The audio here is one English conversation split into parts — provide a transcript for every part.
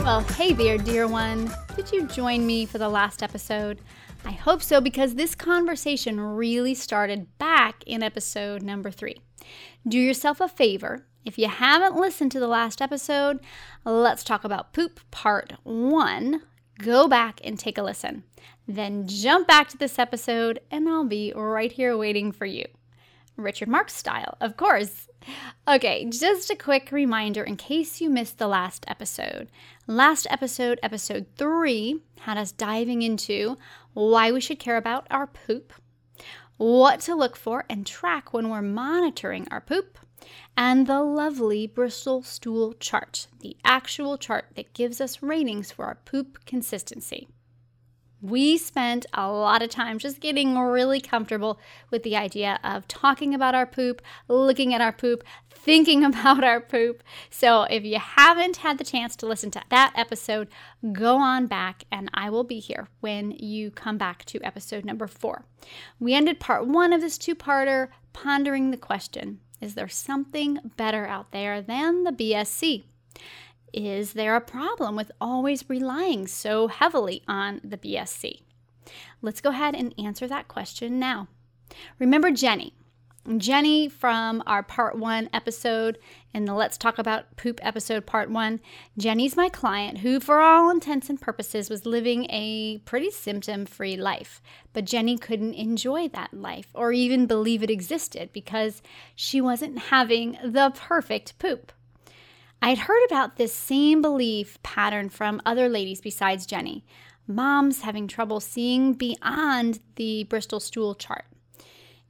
Well, hey there, dear one. Did you join me for the last episode? I hope so, because this conversation really started back in episode number 3. Do yourself a favor. If you haven't listened to the last episode, let's talk about poop part 1. Go back and take a listen. Then jump back to this episode and I'll be right here waiting for you. Richard Marx style, of course. Okay, just a quick reminder in case you missed the last episode. Last episode, episode 3, had us diving into why we should care about our poop, what to look for and track when we're monitoring our poop, and the lovely Bristol Stool Chart, the actual chart that gives us ratings for our poop consistency. We spent a lot of time just getting really comfortable with the idea of talking about our poop, looking at our poop, thinking about our poop. So if you haven't had the chance to listen to that episode, go on back and I will be here when you come back to episode number 4. We ended part 1 of this two-parter pondering the question, is there something better out there than the BSC? Is there a problem with always relying so heavily on the BSC? Let's go ahead and answer that question now. Remember Jenny. Jenny from our part 1 episode in the Let's Talk About Poop episode part 1. Jenny's my client who, for all intents and purposes, was living a pretty symptom-free life. But Jenny couldn't enjoy that life or even believe it existed because she wasn't having the perfect poop. I'd heard about this same belief pattern from other ladies besides Jenny. Moms having trouble seeing beyond the Bristol Stool Chart.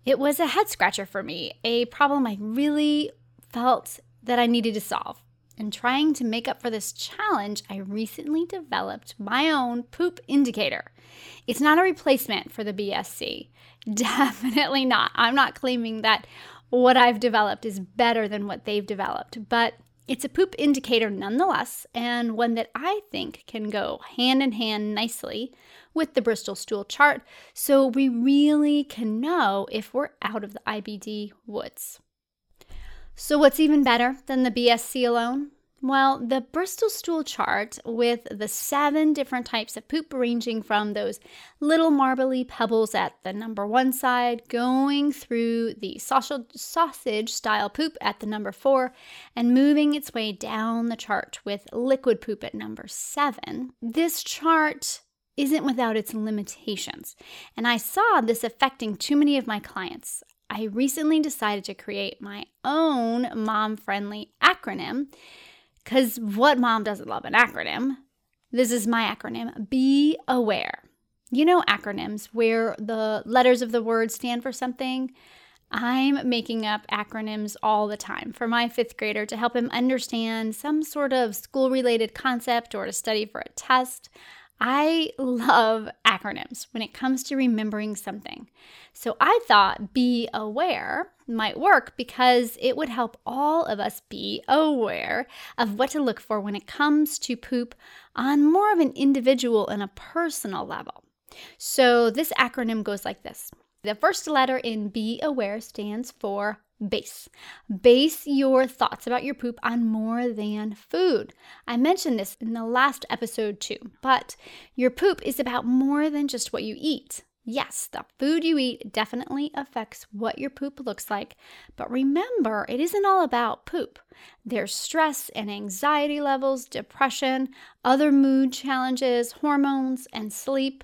It was a head-scratcher for me, a problem I really felt that I needed to solve. And trying to make up for this challenge, I recently developed my own poop indicator. It's not a replacement for the BSC. Definitely not. I'm not claiming that what I've developed is better than what they've developed, but it's a poop indicator nonetheless, and one that I think can go hand in hand nicely with the Bristol Stool Chart, so we really can know if we're out of the IBD woods. So what's even better than the BSC alone? Well, the Bristol Stool Chart with the 7 different types of poop, ranging from those little marbly pebbles at the number 1 side, going through the sausage style poop at the number 4, and moving its way down the chart with liquid poop at number 7. This chart isn't without its limitations, and I saw this affecting too many of my clients. I recently decided to create my own mom-friendly acronym, because what mom doesn't love an acronym? This is my acronym, BE AWARE. You know acronyms where the letters of the word stand for something? I'm making up acronyms all the time for my 5th grader to help him understand some sort of school-related concept or to study for a test. I love acronyms when it comes to remembering something. So I thought BE AWARE might work because it would help all of us be aware of what to look for when it comes to poop on more of an individual and a personal level. So this acronym goes like this. The first letter in BE AWARE stands for base. Base your thoughts about your poop on more than food. I mentioned this in the last episode too, but your poop is about more than just what you eat. Yes, the food you eat definitely affects what your poop looks like, but remember, it isn't all about poop. There's stress and anxiety levels, depression, other mood challenges, hormones, and sleep.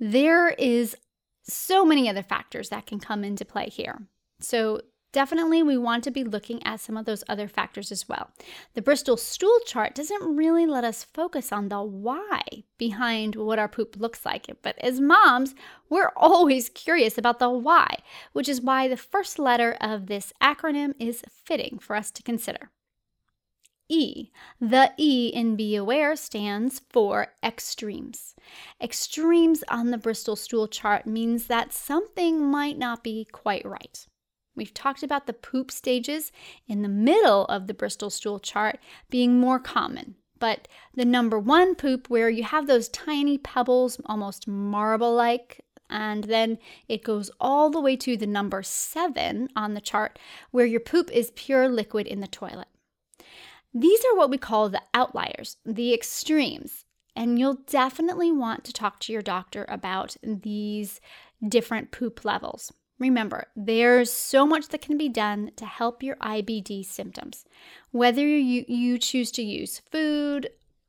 There is so many other factors that can come into play here. So definitely we want to be looking at some of those other factors as well. The Bristol Stool Chart doesn't really let us focus on the why behind what our poop looks like, but as moms, we're always curious about the why, which is why the first letter of this acronym is fitting for us to consider. E. The E in Be Aware stands for extremes. Extremes on the Bristol Stool Chart means that something might not be quite right. We've talked about the poop stages in the middle of the Bristol Stool Chart being more common, but the number one poop where you have those tiny pebbles, almost marble-like, and then it goes all the way to the number 7 on the chart where your poop is pure liquid in the toilet. These are what we call the outliers, the extremes, and you'll definitely want to talk to your doctor about these different poop levels. Remember, there's so much that can be done to help your IBD symptoms. Whether you choose to use food,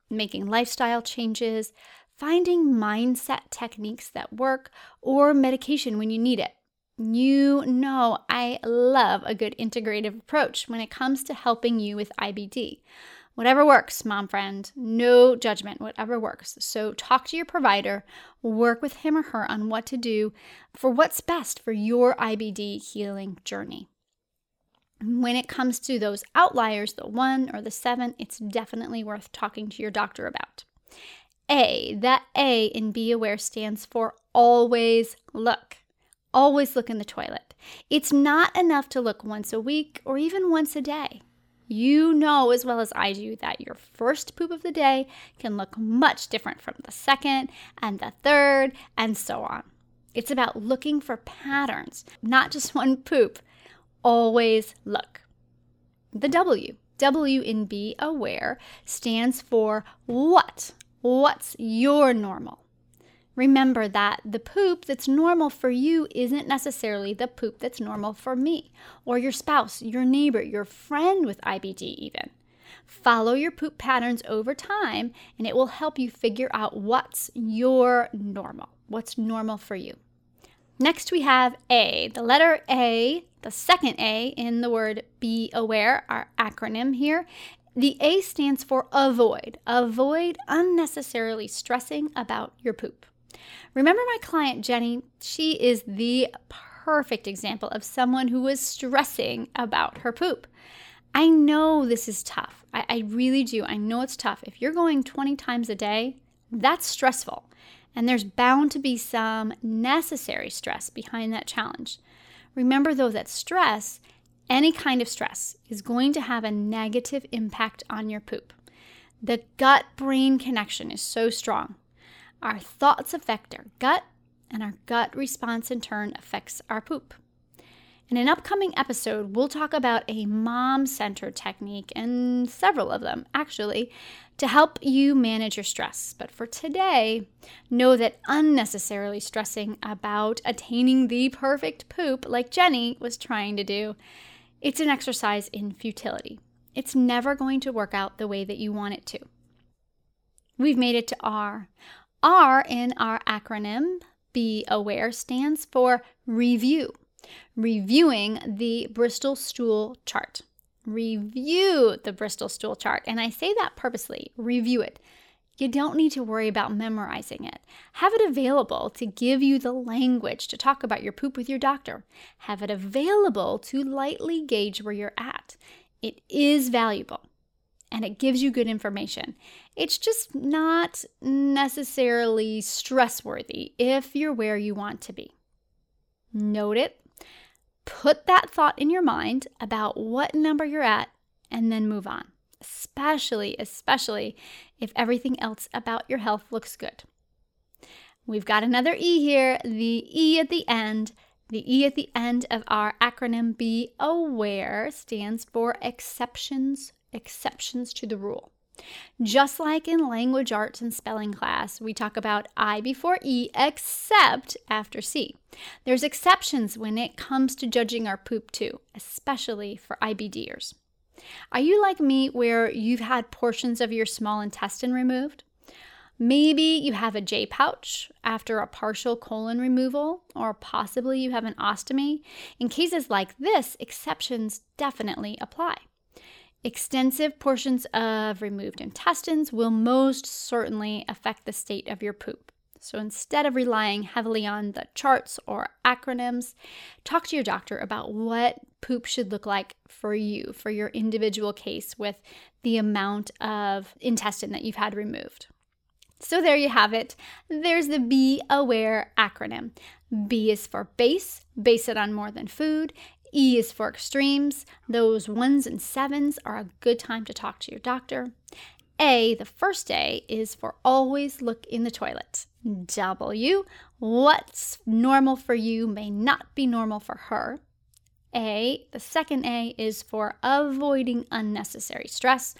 making lifestyle changes, finding mindset techniques that work, or medication when you need it. You know I love a good integrative approach when it comes to helping you with IBD. Whatever works, mom friend, no judgment, whatever works. So talk to your provider, work with him or her on what to do for what's best for your IBD healing journey. When it comes to those outliers, the 1 or the 7, it's definitely worth talking to your doctor about. A, that A in Be Aware stands for always look. Always look in the toilet. It's not enough to look once a week or even once a day. You know as well as I do that your first poop of the day can look much different from the second and the third and so on. It's about looking for patterns, not just one poop. Always look. The W. W in Be Aware stands for what? What's your normal? Remember that the poop that's normal for you isn't necessarily the poop that's normal for me, or your spouse, your neighbor, your friend with IBD even. Follow your poop patterns over time, and it will help you figure out what's your normal, what's normal for you. Next we have A, the letter A, the second A in the word Be Aware, our acronym here. The A stands for avoid. Avoid unnecessarily stressing about your poop. Remember my client Jenny? She is the perfect example of someone who was stressing about her poop. I know this is tough. I really do. I know it's tough. If you're going 20 times a day, that's stressful. And there's bound to be some necessary stress behind that challenge. Remember though that stress, any kind of stress, is going to have a negative impact on your poop. The gut-brain connection is so strong. Our thoughts affect our gut, and our gut response in turn affects our poop. In an upcoming episode, we'll talk about a mom-centered technique, and several of them actually, to help you manage your stress. But for today, know that unnecessarily stressing about attaining the perfect poop, like Jenny was trying to do, it's an exercise in futility. It's never going to work out the way that you want it to. We've made it to R. R in our acronym, Be Aware, stands for review. Reviewing the Bristol Stool Chart. Review the Bristol Stool Chart. And I say that purposely, review it. You don't need to worry about memorizing it. Have it available to give you the language to talk about your poop with your doctor. Have it available to lightly gauge where you're at. It is valuable and it gives you good information. It's just not necessarily stress-worthy if you're where you want to be. Note it. Put that thought in your mind about what number you're at and then move on. Especially if everything else about your health looks good. We've got another E here, the E at the end. The E at the end of our acronym Be Aware stands for exceptions to the rule. Just like in language arts and spelling class, we talk about I before E except after C. There's exceptions when it comes to judging our poop too, especially for IBDers. Are you like me where you've had portions of your small intestine removed? Maybe you have a J pouch after a partial colon removal, or possibly you have an ostomy. In cases like this, exceptions definitely apply. Extensive portions of removed intestines will most certainly affect the state of your poop. So instead of relying heavily on the charts or acronyms, talk to your doctor about what poop should look like for you, for your individual case with the amount of intestine that you've had removed. So there you have it. There's the BE AWARE acronym. B is for base, base it on more than food. E is for extremes. Those 1s and 7s are a good time to talk to your doctor. A, the first A, is for always look in the toilet. W, what's normal for you may not be normal for her. A, the second A, is for avoiding unnecessary stress.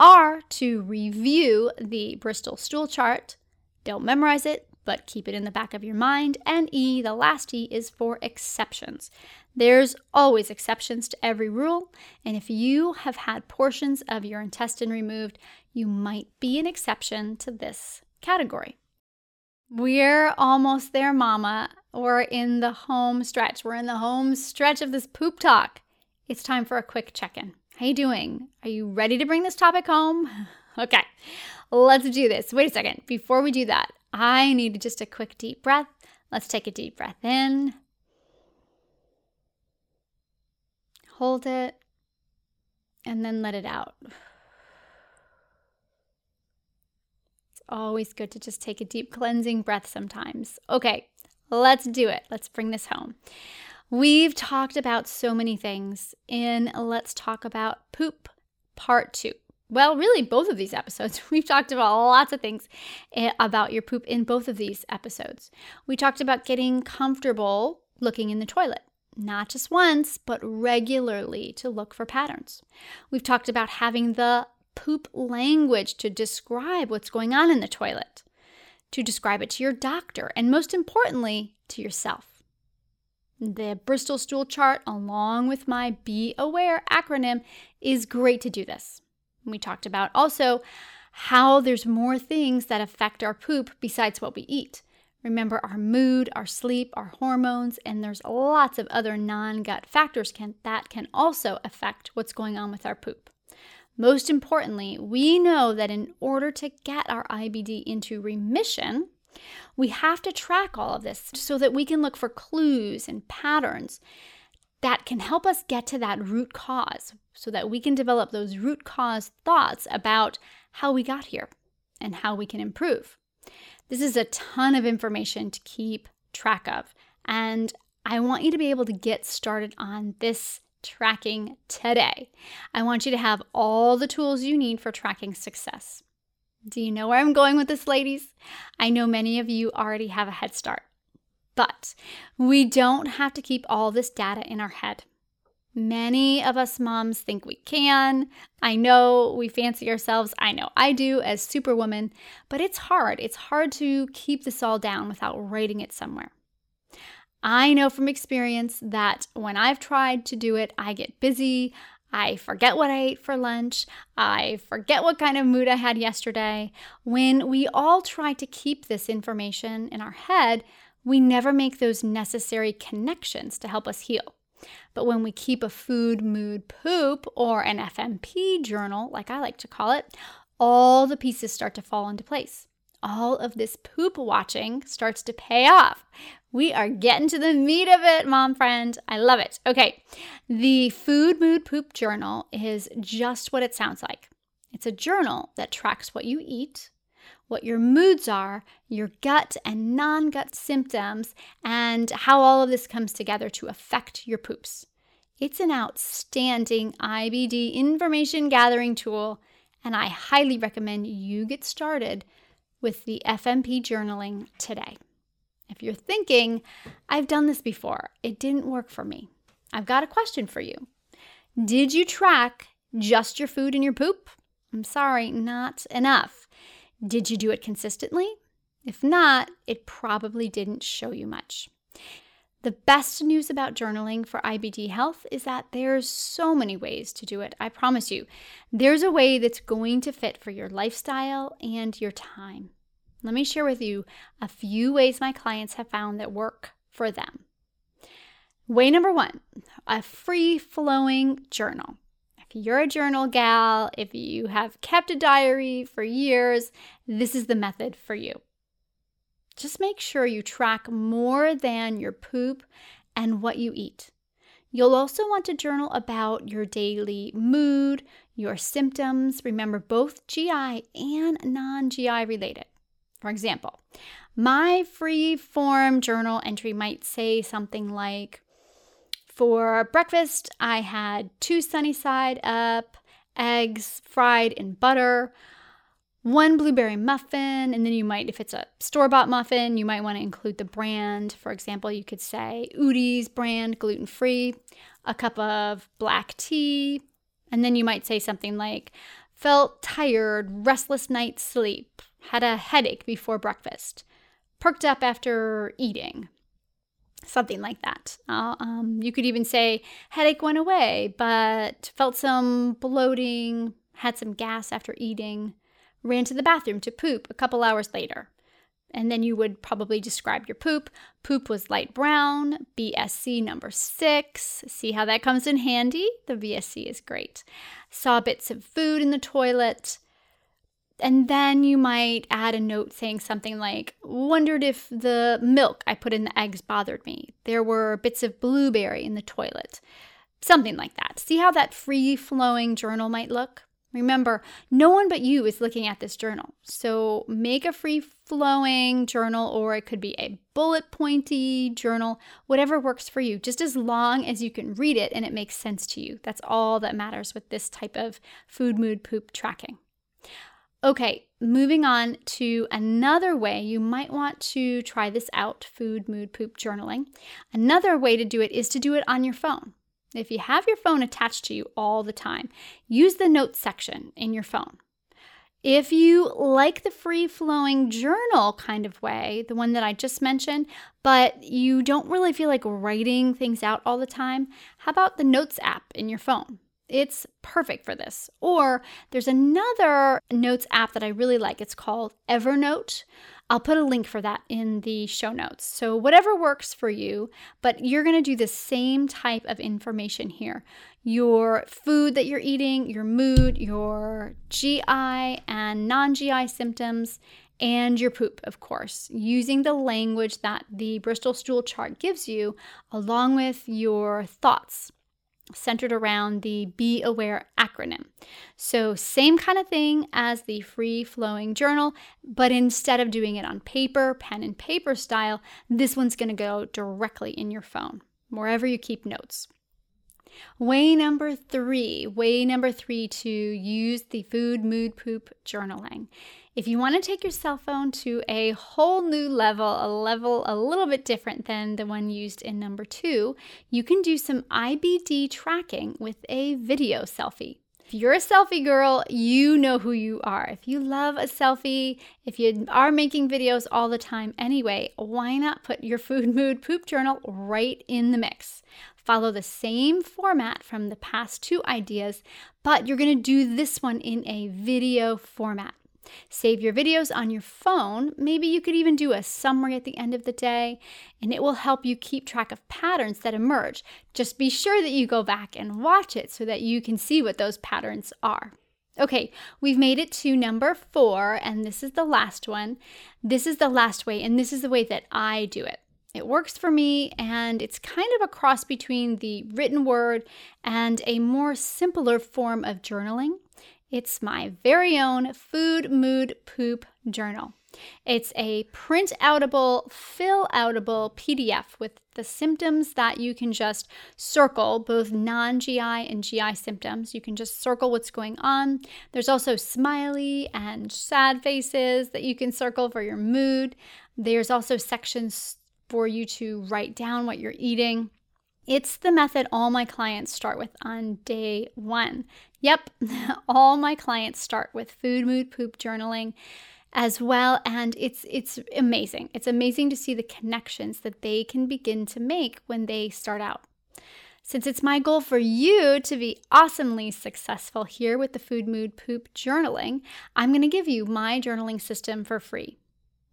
R, to review the Bristol Stool Chart. Don't memorize it, but keep it in the back of your mind. And E, the last E, is for exceptions. There's always exceptions to every rule, and if you have had portions of your intestine removed, you might be an exception to this category. We're almost there, Mama. We're in the home stretch. We're in the home stretch of this poop talk. It's time for a quick check-in. How you doing? Are you ready to bring this topic home? Okay, let's do this. Wait a second. Before we do that, I need just a quick deep breath. Let's take a deep breath in. Hold it, and then let it out. It's always good to just take a deep cleansing breath sometimes. Okay, let's do it. Let's bring this home. We've talked about so many things in Let's Talk About Poop Part 2. Well, really, both of these episodes. We've talked about lots of things about your poop in both of these episodes. We talked about getting comfortable looking in the toilet. Not just once, but regularly to look for patterns. We've talked about having the poop language to describe what's going on in the toilet, to describe it to your doctor, and most importantly, to yourself. The Bristol Stool Chart, along with my BE AWARE acronym, is great to do this. We talked about also how there's more things that affect our poop besides what we eat. Remember, our mood, our sleep, our hormones, and there's lots of other non-gut factors that can also affect what's going on with our poop. Most importantly, we know that in order to get our IBD into remission, we have to track all of this so that we can look for clues and patterns that can help us get to that root cause, so that we can develop those root cause thoughts about how we got here and how we can improve. This is a ton of information to keep track of, and I want you to be able to get started on this tracking today. I want you to have all the tools you need for tracking success. Do you know where I'm going with this, ladies? I know many of you already have a head start, but we don't have to keep all this data in our head. Many of us moms think we can. I know we fancy ourselves. I know I do, as Superwoman, but it's hard. It's hard to keep this all down without writing it somewhere. I know from experience that when I've tried to do it, I get busy. I forget what I ate for lunch. I forget what kind of mood I had yesterday. When we all try to keep this information in our head, we never make those necessary connections to help us heal. But when we keep a food, mood, poop, or an FMP journal, like I like to call it, all the pieces start to fall into place. All of this poop watching starts to pay off. We are getting to the meat of it, mom friend. I love it. Okay, the food, mood, poop journal is just what it sounds like. It's a journal that tracks what you eat, what your moods are, your gut and non-gut symptoms, and how all of this comes together to affect your poops. It's an outstanding IBD information gathering tool, and I highly recommend you get started with the FMP journaling today. If you're thinking, I've done this before, it didn't work for me, I've got a question for you. Did you track just your food and your poop? I'm sorry, not enough. Did you do it consistently? If not, it probably didn't show you much. The best news about journaling for IBD health is that there's so many ways to do it. I promise you, there's a way that's going to fit for your lifestyle and your time. Let me share with you a few ways my clients have found that work for them. Way number one, a free-flowing journal. If you're a journal gal, if you have kept a diary for years, this is the method for you. Just make sure you track more than your poop and what you eat. You'll also want to journal about your daily mood, your symptoms. Remember, both GI and non-GI related. For example, my free form journal entry might say something like, for breakfast, I had 2 sunny side up eggs fried in butter, 1 blueberry muffin, and then you might, if it's a store-bought muffin, you might want to include the brand. For example, you could say Udi's brand, gluten-free, a cup of black tea, and then you might say something like, felt tired, restless night's sleep, had a headache before breakfast, perked up after eating, something like that. You could even say, headache went away, but felt some bloating, had some gas after eating, ran to the bathroom to poop a couple hours later. And then you would probably describe your poop. Poop was light brown, BSC number 6. See how that comes in handy? The BSC is great. Saw bits of food in the toilet. And then you might add a note saying something like, wondered if the milk I put in the eggs bothered me. There were bits of blueberry in the toilet. Something like that. See how that free-flowing journal might look? Remember, no one but you is looking at this journal. So make a free-flowing journal, or it could be a bullet-pointy journal, whatever works for you, just as long as you can read it and it makes sense to you. That's all that matters with this type of food, mood, poop tracking. Okay, moving on to another way you might want to try this out, food, mood, poop journaling. Another way to do it is to do it on your phone. If you have your phone attached to you all the time, use the notes section in your phone. If you like the free-flowing journal kind of way, the one that I just mentioned, but you don't really feel like writing things out all the time, how about the notes app in your phone? It's perfect for this. Or there's another notes app that I really like. It's called Evernote. I'll put a link for that in the show notes. So whatever works for you, but you're going to do the same type of information here. Your food that you're eating, your mood, your GI and non-GI symptoms, and your poop, of course, using the language that the Bristol Stool Chart gives you, along with your thoughts, centered around the BE AWARE acronym. So same kind of thing as the free-flowing journal, but instead of doing it on paper, pen and paper style, this one's going to go directly in your phone, wherever you keep notes. Way number three to use the food, mood, poop journaling. If you want to take your cell phone to a whole new level a little bit different than the one used in number 2, you can do some IBD tracking with a video selfie. If you're a selfie girl, you know who you are. If you love a selfie, if you are making videos all the time anyway, why not put your food, mood, poop journal right in the mix? Follow the same format from the past 2 ideas, but you're going to do this one in a video format. Save your videos on your phone. Maybe you could even do a summary at the end of the day, and it will help you keep track of patterns that emerge. Just be sure that you go back and watch it so that you can see what those patterns are. Okay, we've made it to number 4, and this is the last one. This is the last way, and this is the way that I do it. It works for me, and it's kind of a cross between the written word and a more simpler form of journaling. It's my very own food, mood, poop journal. It's a print-outable, fill-outable PDF with the symptoms that you can just circle, both non-GI and GI symptoms. You can just circle what's going on. There's also smiley and sad faces that you can circle for your mood. There's also sections for you to write down what you're eating. It's the method all my clients start with on day 1. Yep, all my clients start with food, mood, poop journaling as well, and it's amazing. It's amazing to see the connections that they can begin to make when they start out. Since it's my goal for you to be awesomely successful here with the food, mood, poop journaling, I'm going to give you my journaling system for free.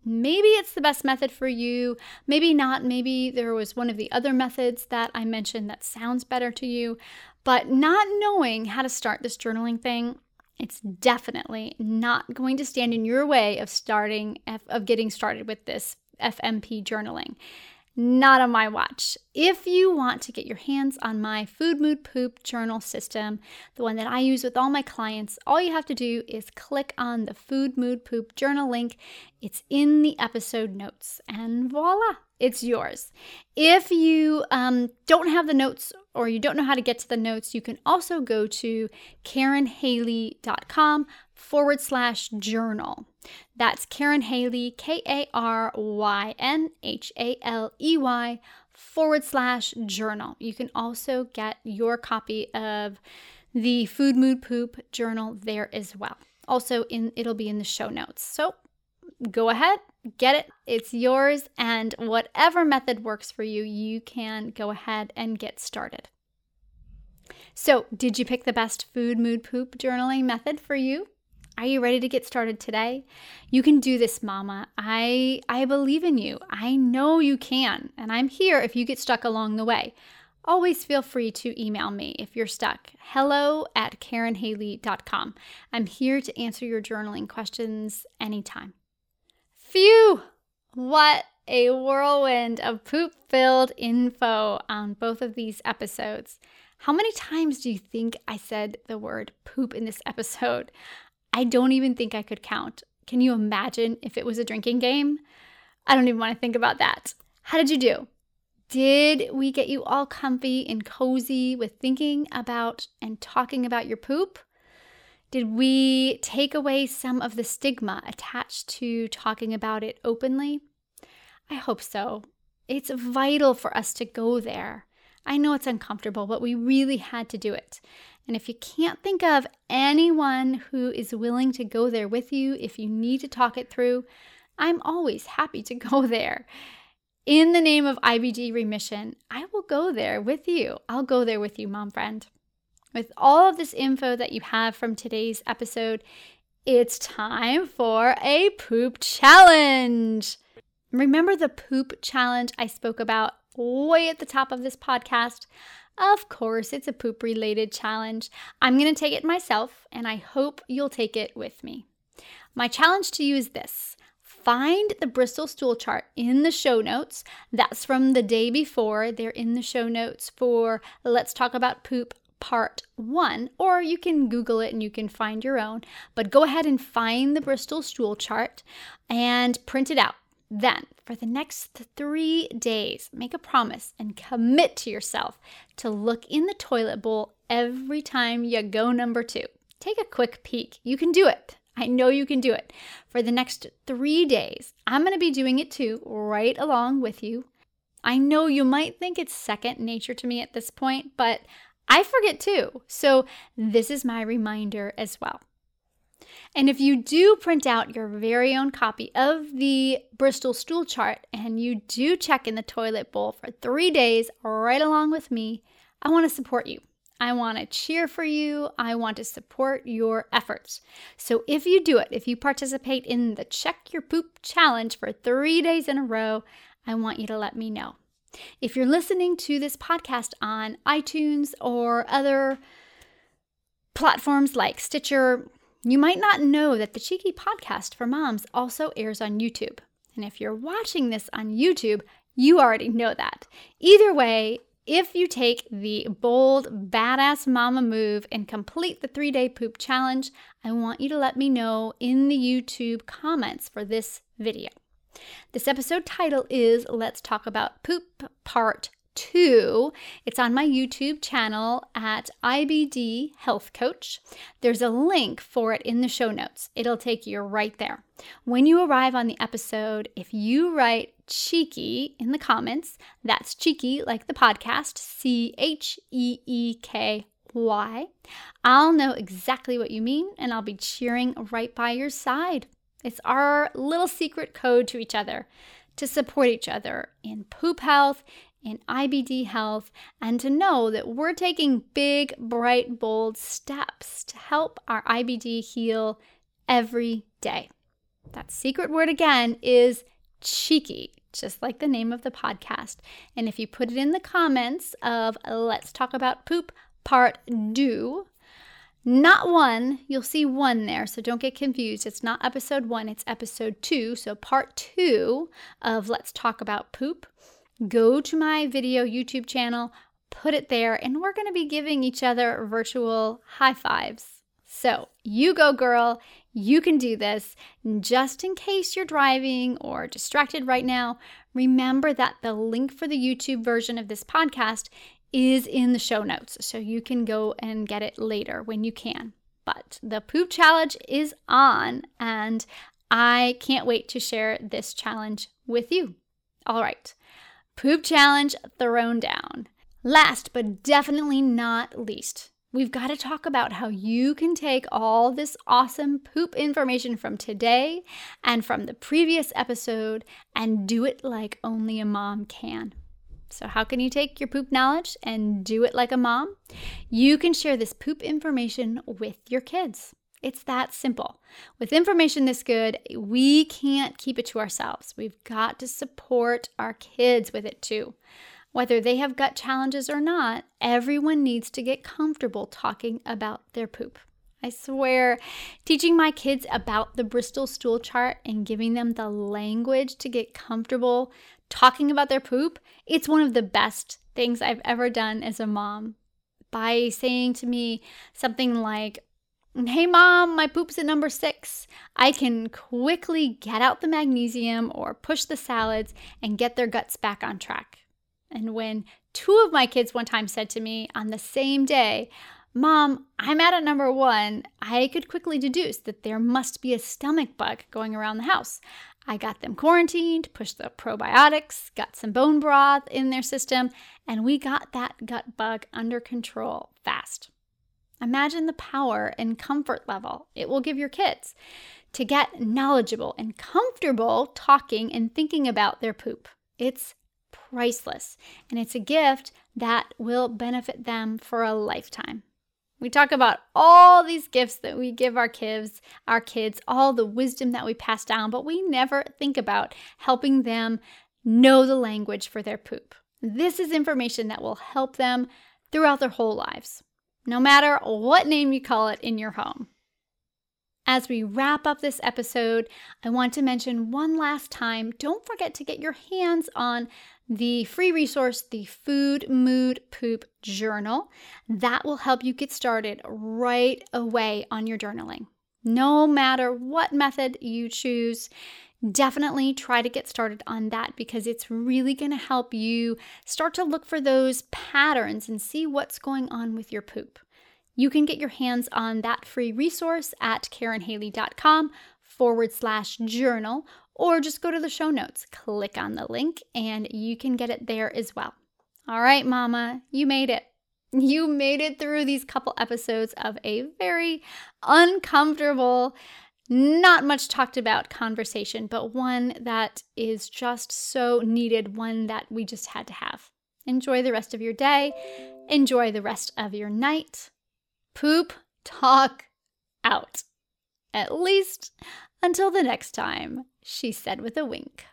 maybe it's the best method for you, maybe not, maybe there was one of the other methods that I mentioned that sounds better to you, but not knowing how to start this journaling thing, it's definitely not going to stand in your way of getting started with this FMP journaling. Not on my watch. If you want to get your hands on my Food, Mood, Poop journal system, the one that I use with all my clients, all you have to do is click on the Food, Mood, Poop journal link. It's in the episode notes and voila, it's yours. If you don't have the notes or you don't know how to get to the notes, you can also go to KarenHaley.com/journal. That's Karen Haley, KarenHaley.com/journal. You can also get your copy of the Food, Mood, Poop journal there as well. Also, it'll be in the show notes. So go ahead, get it. It's yours, and whatever method works for you, you can go ahead and get started. So, did you pick the best Food, Mood, Poop journaling method for you? Are you ready to get started today? You can do this, Mama. I believe in you. I know you can, and I'm here if you get stuck along the way. Always feel free to email me if you're stuck. hello@KarenHaley.com. I'm here to answer your journaling questions anytime. Phew! What a whirlwind of poop-filled info on both of these episodes. How many times do you think I said the word poop in this episode? I don't even think I could count. Can you imagine if it was a drinking game? I don't even want to think about that. How did you do? Did we get you all comfy and cozy with thinking about and talking about your poop? Did we take away some of the stigma attached to talking about it openly? I hope so. It's vital for us to go there. I know it's uncomfortable, but we really had to do it. And if you can't think of anyone who is willing to go there with you, if you need to talk it through, I'm always happy to go there. In the name of IBD remission, I will go there with you. I'll go there with you, mom friend. With all of this info that you have from today's episode, it's time for a poop challenge. Remember the poop challenge I spoke about way at the top of this podcast? Of course, it's a poop-related challenge. I'm going to take it myself, and I hope you'll take it with me. My challenge to you is this. Find the Bristol Stool Chart in the show notes. That's from the day before. They're in the show notes for Let's Talk About Poop Part 1, or you can Google it and you can find your own. But go ahead and find the Bristol Stool Chart and print it out. Then, for the next 3 days, make a promise and commit to yourself to look in the toilet bowl every time you go number 2. Take a quick peek. You can do it. I know you can do it. For the next 3 days, I'm going to be doing it too, right along with you. I know you might think it's second nature to me at this point, but I forget too. So this is my reminder as well. And if you do print out your very own copy of the Bristol Stool Chart and you do check in the toilet bowl for 3 days right along with me, I want to support you. I want to cheer for you. I want to support your efforts. So if you do it, if you participate in the Check Your Poop Challenge for 3 days in a row, I want you to let me know. If you're listening to this podcast on iTunes or other platforms like Stitcher, you might not know that the Cheeky Podcast for Moms also airs on YouTube. And if you're watching this on YouTube, you already know that. Either way, if you take the bold, badass mama move and complete the 3-day poop challenge, I want you to let me know in the YouTube comments for this video. This episode title is Let's Talk About Poop Part 2. It's on my YouTube channel at IBD Health Coach. There's a link for it in the show notes. It'll take you right there. When you arrive on the episode, if you write cheeky in the comments, that's cheeky like the podcast, CHEEKY, I'll know exactly what you mean and I'll be cheering right by your side. It's our little secret code to each other, to support each other in poop health, in IBD health, and to know that we're taking big, bright, bold steps to help our IBD heal every day. That secret word again is cheeky, just like the name of the podcast. And if you put it in the comments of Let's Talk About Poop Part 2, not 1, you'll see 1 there, so don't get confused. It's not episode 1, it's episode 2, so part 2 of Let's Talk About Poop. Go to my video YouTube channel, put it there, and we're going to be giving each other virtual high fives. So you go, girl. You can do this. Just in case you're driving or distracted right now, remember that the link for the YouTube version of this podcast is in the show notes, so you can go and get it later when you can. But the poop challenge is on, and I can't wait to share this challenge with you. All right, poop challenge thrown down. Last but definitely not least, we've got to talk about how you can take all this awesome poop information from today and from the previous episode and do it like only a mom can. So how can you take your poop knowledge and do it like a mom? You can share this poop information with your kids. It's that simple. With information this good, we can't keep it to ourselves. We've got to support our kids with it too. Whether they have gut challenges or not, everyone needs to get comfortable talking about their poop. I swear, teaching my kids about the Bristol Stool Chart and giving them the language to get comfortable talking about their poop, it's one of the best things I've ever done as a mom. By saying to me something like, "Hey mom, my poop's at number 6. I can quickly get out the magnesium or push the salads and get their guts back on track. And when 2 of my kids one time said to me on the same day, "Mom, I'm at number 1, I could quickly deduce that there must be a stomach bug going around the house. I got them quarantined, pushed the probiotics, got some bone broth in their system, and we got that gut bug under control fast." Imagine the power and comfort level it will give your kids to get knowledgeable and comfortable talking and thinking about their poop. It's priceless, and it's a gift that will benefit them for a lifetime. We talk about all these gifts that we give our kids, all the wisdom that we pass down, but we never think about helping them know the language for their poop. This is information that will help them throughout their whole lives, no matter what name you call it in your home. As we wrap up this episode, I want to mention one last time, don't forget to get your hands on the free resource, the Food, Mood, Poop Journal. That will help you get started right away on your journaling. No matter what method you choose, definitely try to get started on that because it's really going to help you start to look for those patterns and see what's going on with your poop. You can get your hands on that free resource at KarenHaley.com/journal, or just go to the show notes, click on the link, and you can get it there as well. All right, Mama, you made it. You made it through these couple episodes of a very uncomfortable, not much talked about conversation, but one that is just so needed, one that we just had to have. Enjoy the rest of your day. Enjoy the rest of your night. Poop talk out. At least until the next time, she said with a wink.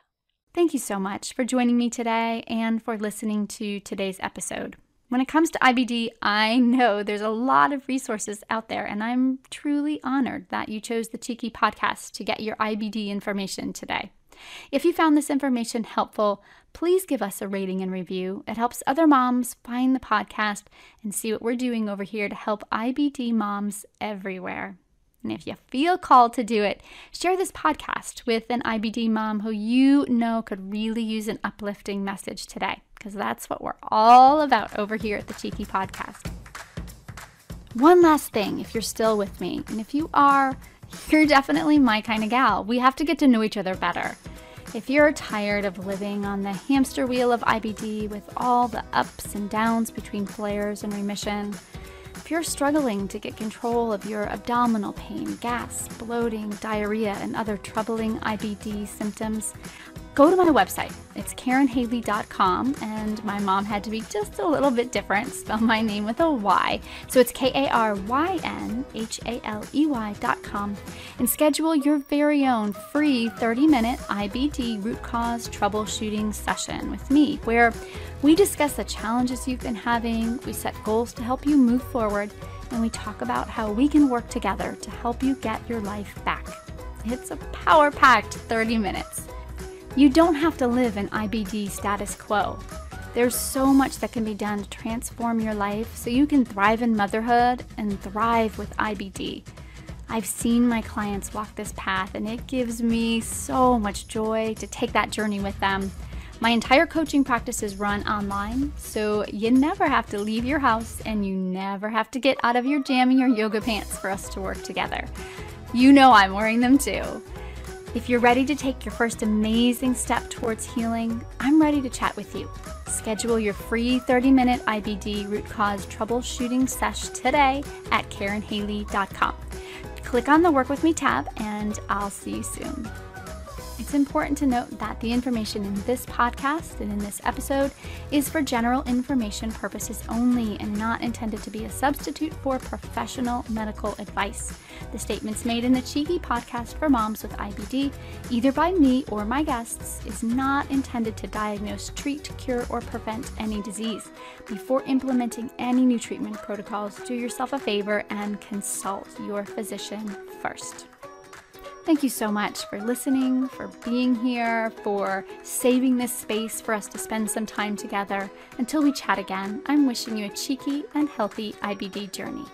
Thank you so much for joining me today and for listening to today's episode. When it comes to IBD, I know there's a lot of resources out there, and I'm truly honored that you chose the Cheeky Podcast to get your IBD information today. If you found this information helpful, please give us a rating and review. It helps other moms find the podcast and see what we're doing over here to help IBD moms everywhere. And if you feel called to do it, share this podcast with an IBD mom who you know could really use an uplifting message today, because that's what we're all about over here at the Cheeky Podcast. One last thing, if you're still with me, and if you are, you're definitely my kind of gal. We have to get to know each other better. If you're tired of living on the hamster wheel of IBD with all the ups and downs between flares and remission, if you're struggling to get control of your abdominal pain, gas, bloating, diarrhea, and other troubling IBD symptoms, go to my website. It's KarenHaley.com, and my mom had to be just a little bit different, spell my name with a Y. So it's KarenHaley.com, and schedule your very own free 30-minute IBD root cause troubleshooting session with me, where we discuss the challenges you've been having, we set goals to help you move forward, and we talk about how we can work together to help you get your life back. It's a power-packed 30 minutes. You don't have to live in IBD status quo. There's so much that can be done to transform your life so you can thrive in motherhood and thrive with IBD. I've seen my clients walk this path, and it gives me so much joy to take that journey with them. My entire coaching practice is run online, so you never have to leave your house and you never have to get out of your jammy or yoga pants for us to work together. You know I'm wearing them too. If you're ready to take your first amazing step towards healing, I'm ready to chat with you. Schedule your free 30-minute IBD root cause troubleshooting sesh today at KarenHaley.com. Click on the Work With Me tab, and I'll see you soon. It's important to note that the information in this podcast and in this episode is for general information purposes only and not intended to be a substitute for professional medical advice. The statements made in the Cheeky podcast for moms with IBD, either by me or my guests, is not intended to diagnose, treat, cure, or prevent any disease. Before implementing any new treatment protocols, do yourself a favor and consult your physician first. Thank you so much for listening, for being here, for saving this space for us to spend some time together. Until we chat again, I'm wishing you a cheeky and healthy IBD journey.